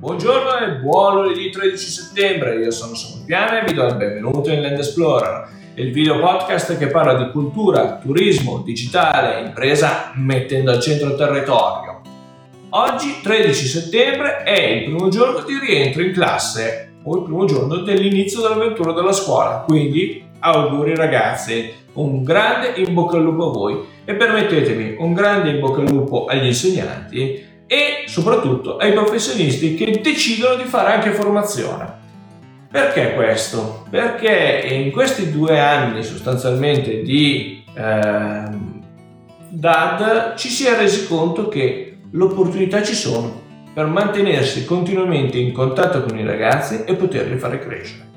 Buongiorno e buon lunedì 13 settembre, io sono Samu Piana e vi do il benvenuto in Land Explorer, il video podcast che parla di cultura, turismo, digitale e impresa mettendo al centro il territorio. Oggi 13 settembre è il primo giorno di rientro in classe o il primo giorno dell'inizio dell'avventura della scuola, quindi auguri ragazzi, un grande in bocca al lupo a voi e permettetemi un grande in bocca al lupo agli insegnanti e soprattutto ai professionisti che decidono di fare anche formazione. Perché questo? Perché in questi 2 anni sostanzialmente di DAD ci si è resi conto che le opportunità ci sono per mantenersi continuamente in contatto con i ragazzi e poterli fare crescere.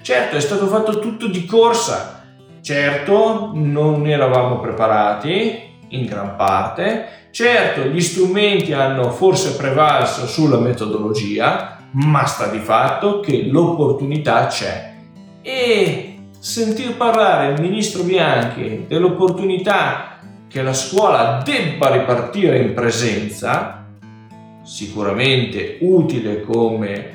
Certo, è stato fatto tutto di corsa, certo non eravamo preparati in gran parte. Certo, gli strumenti hanno forse prevalso sulla metodologia, ma sta di fatto che l'opportunità c'è. E sentir parlare il ministro Bianchi dell'opportunità che la scuola debba ripartire in presenza, sicuramente utile come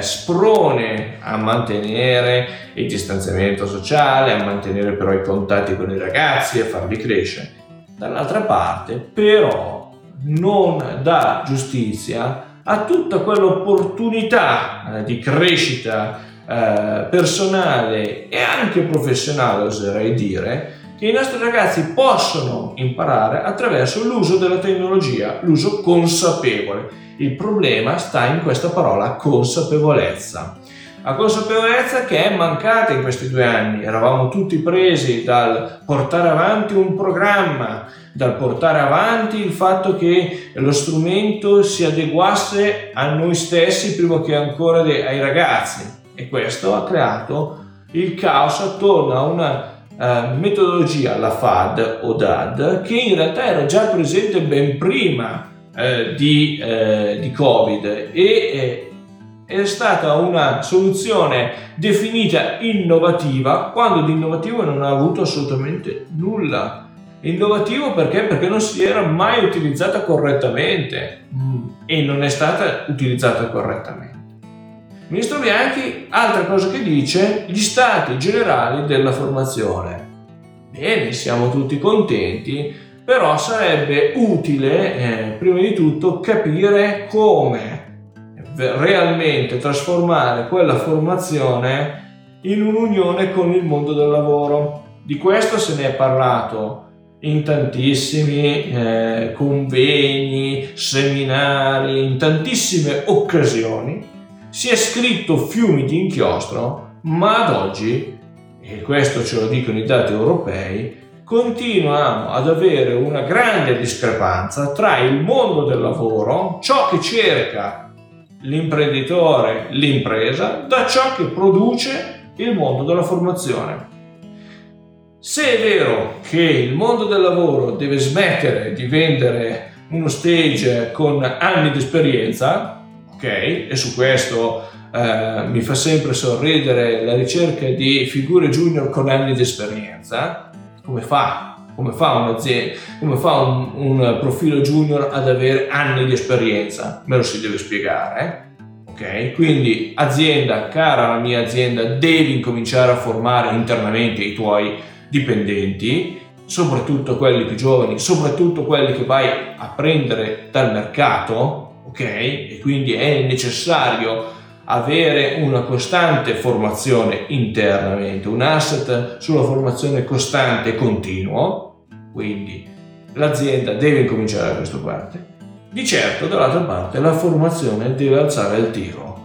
sprone a mantenere il distanziamento sociale, a mantenere però i contatti con i ragazzi e farli crescere. Dall'altra parte, però, non dà giustizia a tutta quell'opportunità di crescita personale e anche professionale, oserei dire, che i nostri ragazzi possono imparare attraverso l'uso della tecnologia, l'uso consapevole. Il problema sta in questa parola consapevolezza. La consapevolezza che è mancata in questi 2 anni, eravamo tutti presi dal portare avanti un programma, dal portare avanti il fatto che lo strumento si adeguasse a noi stessi prima che ancora ai ragazzi, e questo ha creato il caos attorno a una metodologia, la FAD o DAD, che in realtà era già presente ben prima di Covid e è stata una soluzione definita innovativa quando di innovativo non ha avuto assolutamente nulla. Innovativo perché non si era mai utilizzata correttamente e non è stata utilizzata correttamente. Ministro Bianchi, altra cosa che dice, gli stati generali della formazione. Bene, siamo tutti contenti, però sarebbe utile prima di tutto capire come realmente trasformare quella formazione in un'unione con il mondo del lavoro. Di questo se ne è parlato in tantissimi convegni, seminari, in tantissime occasioni. Si è scritto fiumi di inchiostro, ma ad oggi, e questo ce lo dicono i dati europei, continuiamo ad avere una grande discrepanza tra il mondo del lavoro, ciò che cerca l'imprenditore, l'impresa, da ciò che produce il mondo della formazione. Se è vero che il mondo del lavoro deve smettere di vendere uno stage con anni di esperienza, ok, e su questo mi fa sempre sorridere la ricerca di figure junior con anni di esperienza, come fa un'azienda, come fa un profilo junior ad avere anni di esperienza? Me lo si deve spiegare, ok? Quindi azienda, cara la mia azienda, devi incominciare a formare internamente i tuoi dipendenti, soprattutto quelli più giovani, soprattutto quelli che vai a prendere dal mercato, ok? E quindi è necessario avere una costante formazione internamente, un asset sulla formazione costante e continuo, quindi l'azienda deve incominciare da questa parte. Di certo, dall'altra parte, la formazione deve alzare il tiro,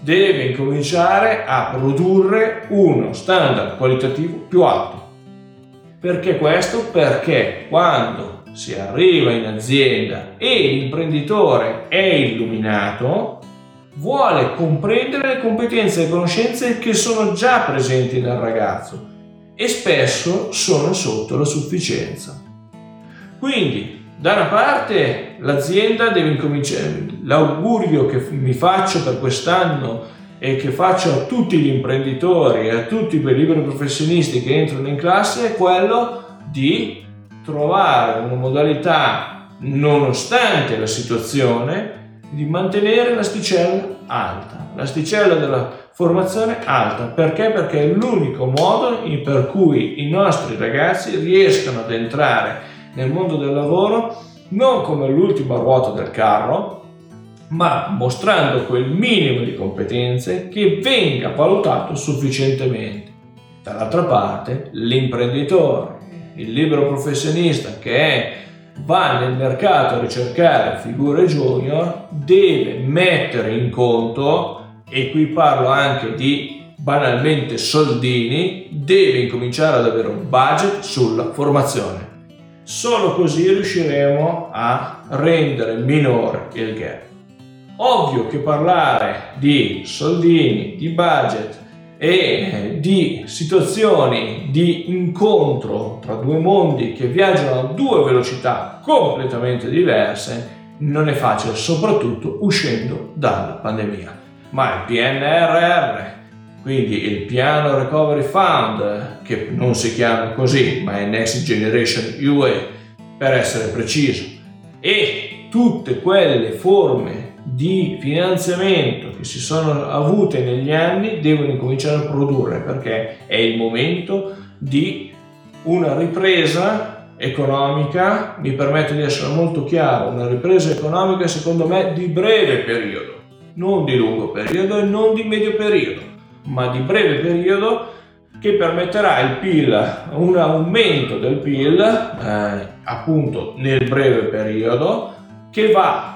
deve incominciare a produrre uno standard qualitativo più alto. Perché questo? Perché quando si arriva in azienda e l'imprenditore è illuminato, vuole comprendere le competenze e le conoscenze che sono già presenti nel ragazzo e spesso sono sotto la sufficienza. Quindi, da una parte, l'azienda deve incominciare. L'augurio che mi faccio per quest'anno e che faccio a tutti gli imprenditori e a tutti quei liberi professionisti che entrano in classe è quello di trovare una modalità, nonostante la situazione, di mantenere l'asticella alta, l'asticella della formazione alta. Perché? Perché è l'unico modo per cui i nostri ragazzi riescano ad entrare nel mondo del lavoro non come l'ultima ruota del carro, ma mostrando quel minimo di competenze che venga valutato sufficientemente. Dall'altra parte, l'imprenditore, il libero professionista va nel mercato a ricercare figure junior, deve mettere in conto, e qui parlo anche di banalmente soldini, deve incominciare ad avere un budget sulla formazione. Solo così riusciremo a rendere minore il gap. Ovvio che parlare di soldini, di budget e di situazioni di incontro tra due mondi che viaggiano a due velocità completamente diverse non è facile, soprattutto uscendo dalla pandemia. Ma il PNRR, quindi il Piano Recovery Fund, che non si chiama così ma è Next Generation UE per essere preciso, e tutte quelle forme di finanziamento che si sono avute negli anni devono cominciare a produrre, perché è il momento di una ripresa economica. Mi permetto di essere molto chiaro, una ripresa economica secondo me di breve periodo, non di lungo periodo e non di medio periodo, ma di breve periodo, che permetterà il PIL, un aumento del PIL appunto nel breve periodo, che va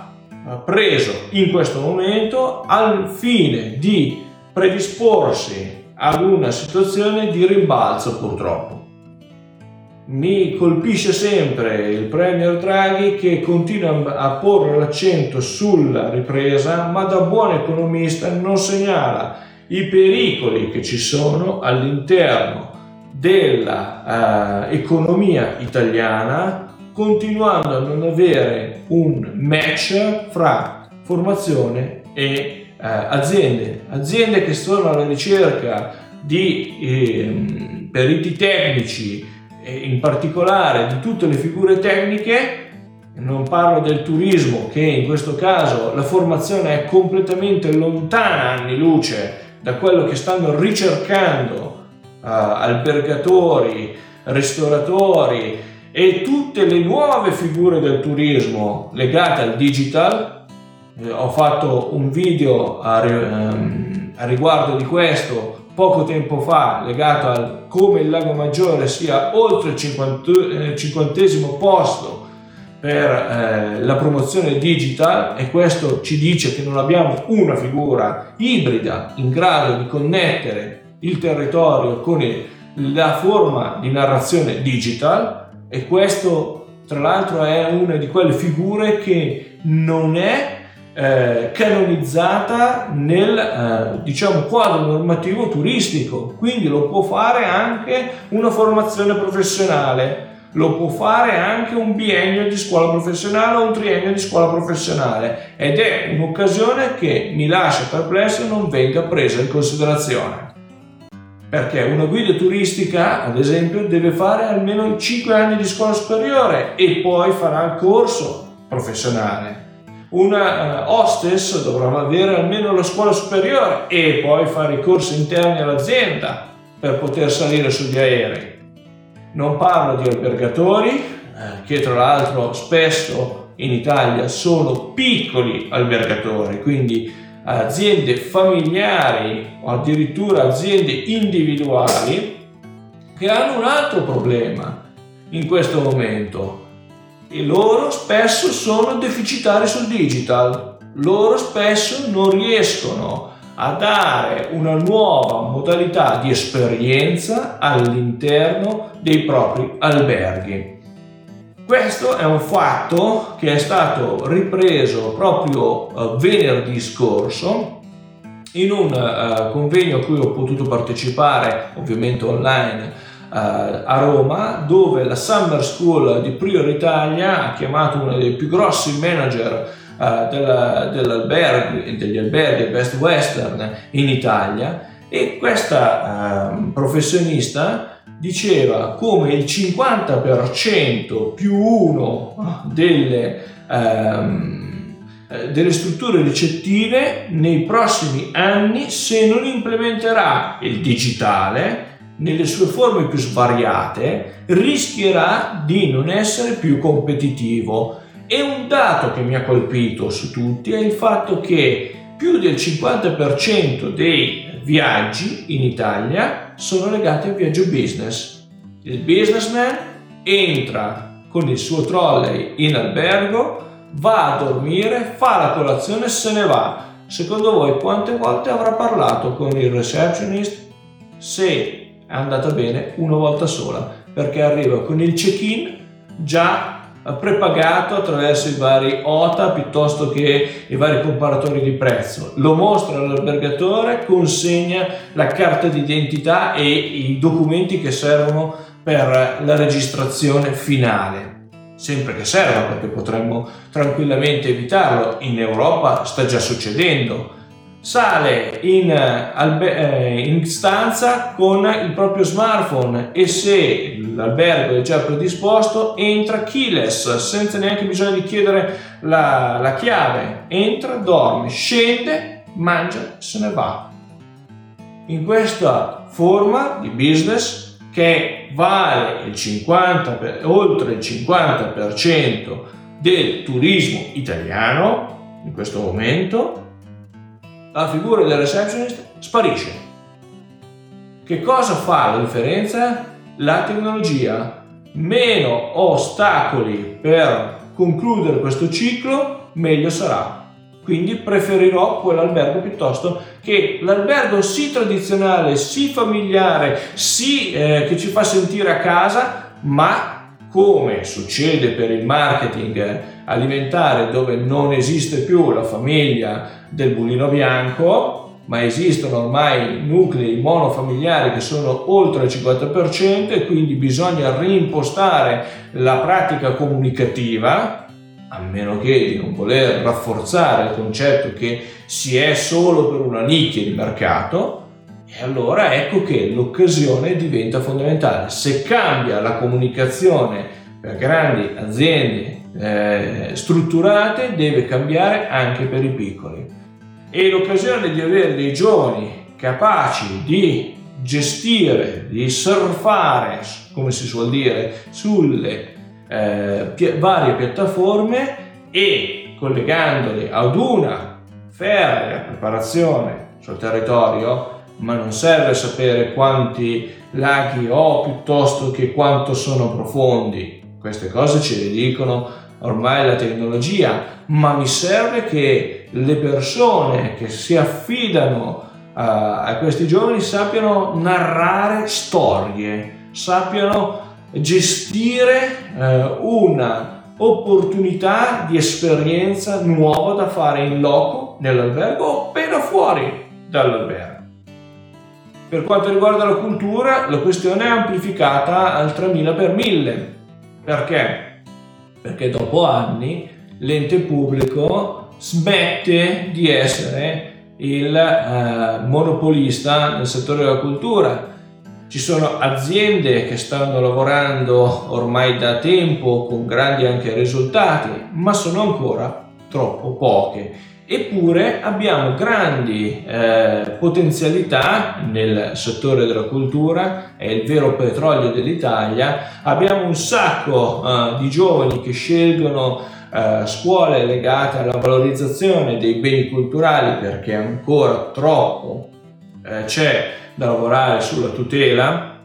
preso in questo momento al fine di predisporsi ad una situazione di rimbalzo. Purtroppo mi colpisce sempre il Premier Draghi che continua a porre l'accento sulla ripresa, ma da buon economista non segnala i pericoli che ci sono all'interno della economia italiana, continuando a non avere un match fra formazione e aziende che sono alla ricerca di periti tecnici, e in particolare di tutte le figure tecniche. Non parlo del turismo, che in questo caso la formazione è completamente lontana anni luce da quello che stanno ricercando albergatori, ristoratori e tutte le nuove figure del turismo legate al digital. Ho fatto un video a riguardo di questo poco tempo fa, legato a come il Lago Maggiore sia oltre il 50° posto per la promozione digital, e questo ci dice che non abbiamo una figura ibrida in grado di connettere il territorio con la forma di narrazione digital. E questo tra l'altro è una di quelle figure che non è canonizzata nel quadro normativo turistico, quindi lo può fare anche una formazione professionale, lo può fare anche un biennio di scuola professionale o un triennio di scuola professionale, ed è un'occasione che mi lascia perplesso non venga presa in considerazione. Perché una guida turistica, ad esempio, deve fare almeno 5 anni di scuola superiore e poi farà il corso professionale. Una hostess dovrà avere almeno la scuola superiore e poi fare i corsi interni all'azienda per poter salire sugli aerei. Non parlo di albergatori, che tra l'altro spesso in Italia sono piccoli albergatori, quindi aziende familiari o addirittura aziende individuali, che hanno un altro problema in questo momento, e loro spesso sono deficitari sul digital, loro spesso non riescono a dare una nuova modalità di esperienza all'interno dei propri alberghi. Questo è un fatto che è stato ripreso proprio venerdì scorso in un convegno a cui ho potuto partecipare, ovviamente online, a Roma, dove la Summer School di Prior Italia ha chiamato uno dei più grossi manager degli alberghi Best Western in Italia, e questa professionista diceva come il 50% più uno delle delle strutture ricettive nei prossimi anni se non implementerà il digitale nelle sue forme più svariate, rischierà di non essere più competitivo. E un dato che mi ha colpito su tutti è il fatto che più del 50% dei viaggi in Italia sono legati al viaggio business. Il businessman entra con il suo trolley in albergo, va a dormire, fa la colazione e se ne va. Secondo voi quante volte avrà parlato con il receptionist? Se è andata bene una volta sola, perché arriva con il check-in già prepagato attraverso i vari OTA piuttosto che i vari comparatori di prezzo, lo mostra all'albergatore, consegna la carta d'identità e i documenti che servono per la registrazione finale, sempre che serva, perché potremmo tranquillamente evitarlo. In Europa sta già succedendo. Sale in stanza con il proprio smartphone e se l'albergo è già predisposto entra keyless, senza neanche bisogno di chiedere la chiave. Entra, dorme, scende, mangia, se ne va. In questa forma di business, che vale oltre il 50% del turismo italiano in questo momento, la figura del receptionist sparisce. Che cosa fa la differenza? La tecnologia. Meno ostacoli per concludere questo ciclo, meglio sarà. Quindi preferirò quell'albergo piuttosto che l'albergo sì tradizionale, sì familiare, sì che ci fa sentire a casa, ma come succede per il marketing alimentare, dove non esiste più la famiglia del mulino bianco, ma esistono ormai nuclei monofamiliari che sono oltre il 50% e quindi bisogna reimpostare la pratica comunicativa, a meno che di non voler rafforzare il concetto che si è solo per una nicchia di mercato. E allora ecco che l'occasione diventa fondamentale. Se cambia la comunicazione per grandi aziende strutturate, deve cambiare anche per i piccoli. E l'occasione di avere dei giovani capaci di gestire, di surfare, come si suol dire, sulle varie piattaforme e collegandoli ad una ferrea preparazione sul territorio, ma non serve sapere quanti laghi ho piuttosto che quanto sono profondi. Queste cose ce le dicono ormai la tecnologia, ma mi serve che le persone che si affidano a questi giovani sappiano narrare storie, sappiano gestire una opportunità di esperienza nuova da fare in loco, nell'albergo o appena fuori dall'albergo. Per quanto riguarda la cultura, la questione è amplificata al 3000 per 1000. Perché? Perché dopo anni l'ente pubblico smette di essere il monopolista nel settore della cultura. Ci sono aziende che stanno lavorando ormai da tempo con grandi anche risultati, ma sono ancora troppo poche. Eppure abbiamo grandi potenzialità nel settore della cultura, è il vero petrolio dell'Italia. Abbiamo un sacco di giovani che scelgono scuole legate alla valorizzazione dei beni culturali, perché ancora troppo c'è da lavorare sulla tutela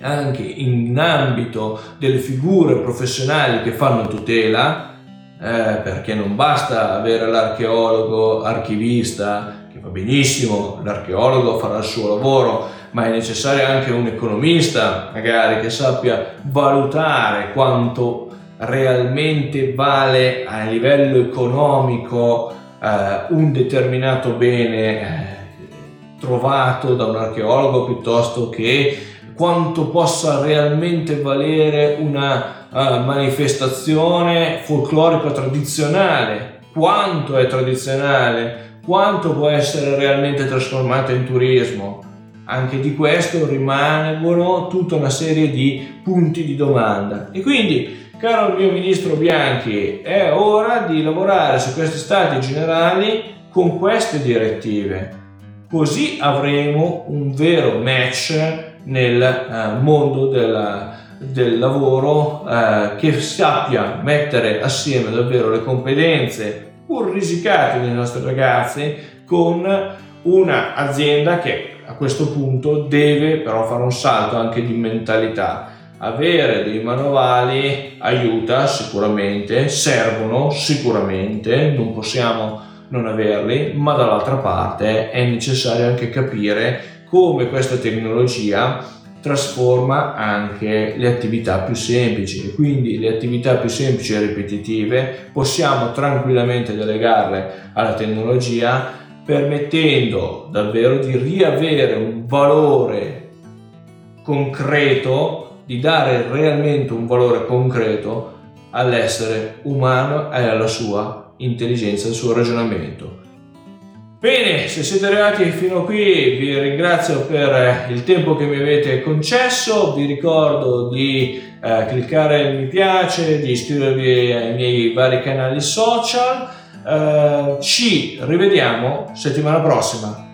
anche in ambito delle figure professionali che fanno tutela, perché non basta avere l'archeologo archivista, che va benissimo, l'archeologo farà il suo lavoro, ma è necessario anche un economista magari che sappia valutare quanto realmente vale a livello economico un determinato bene trovato da un archeologo, piuttosto che quanto possa realmente valere una manifestazione folclorica tradizionale, quanto è tradizionale, quanto può essere realmente trasformata in turismo. Anche di questo rimangono tutta una serie di punti di domanda e quindi Caro il mio ministro Bianchi, è ora di lavorare su questi stati generali con queste direttive, così avremo un vero match nel mondo del lavoro che sappia mettere assieme davvero le competenze pur risicate dei nostri ragazzi con un'azienda che a questo punto deve però fare un salto anche di mentalità. Avere dei manovali aiuta sicuramente, servono sicuramente, non possiamo non averli, ma dall'altra parte è necessario anche capire come questa tecnologia trasforma anche le attività più semplici, quindi le attività più semplici e ripetitive possiamo tranquillamente delegarle alla tecnologia, permettendo davvero di riavere un valore concreto, di dare realmente un valore concreto all'essere umano e alla sua intelligenza, al suo ragionamento. Bene, se siete arrivati fino a qui vi ringrazio per il tempo che mi avete concesso, vi ricordo di cliccare mi piace, di iscrivervi ai miei vari canali social, ci rivediamo settimana prossima.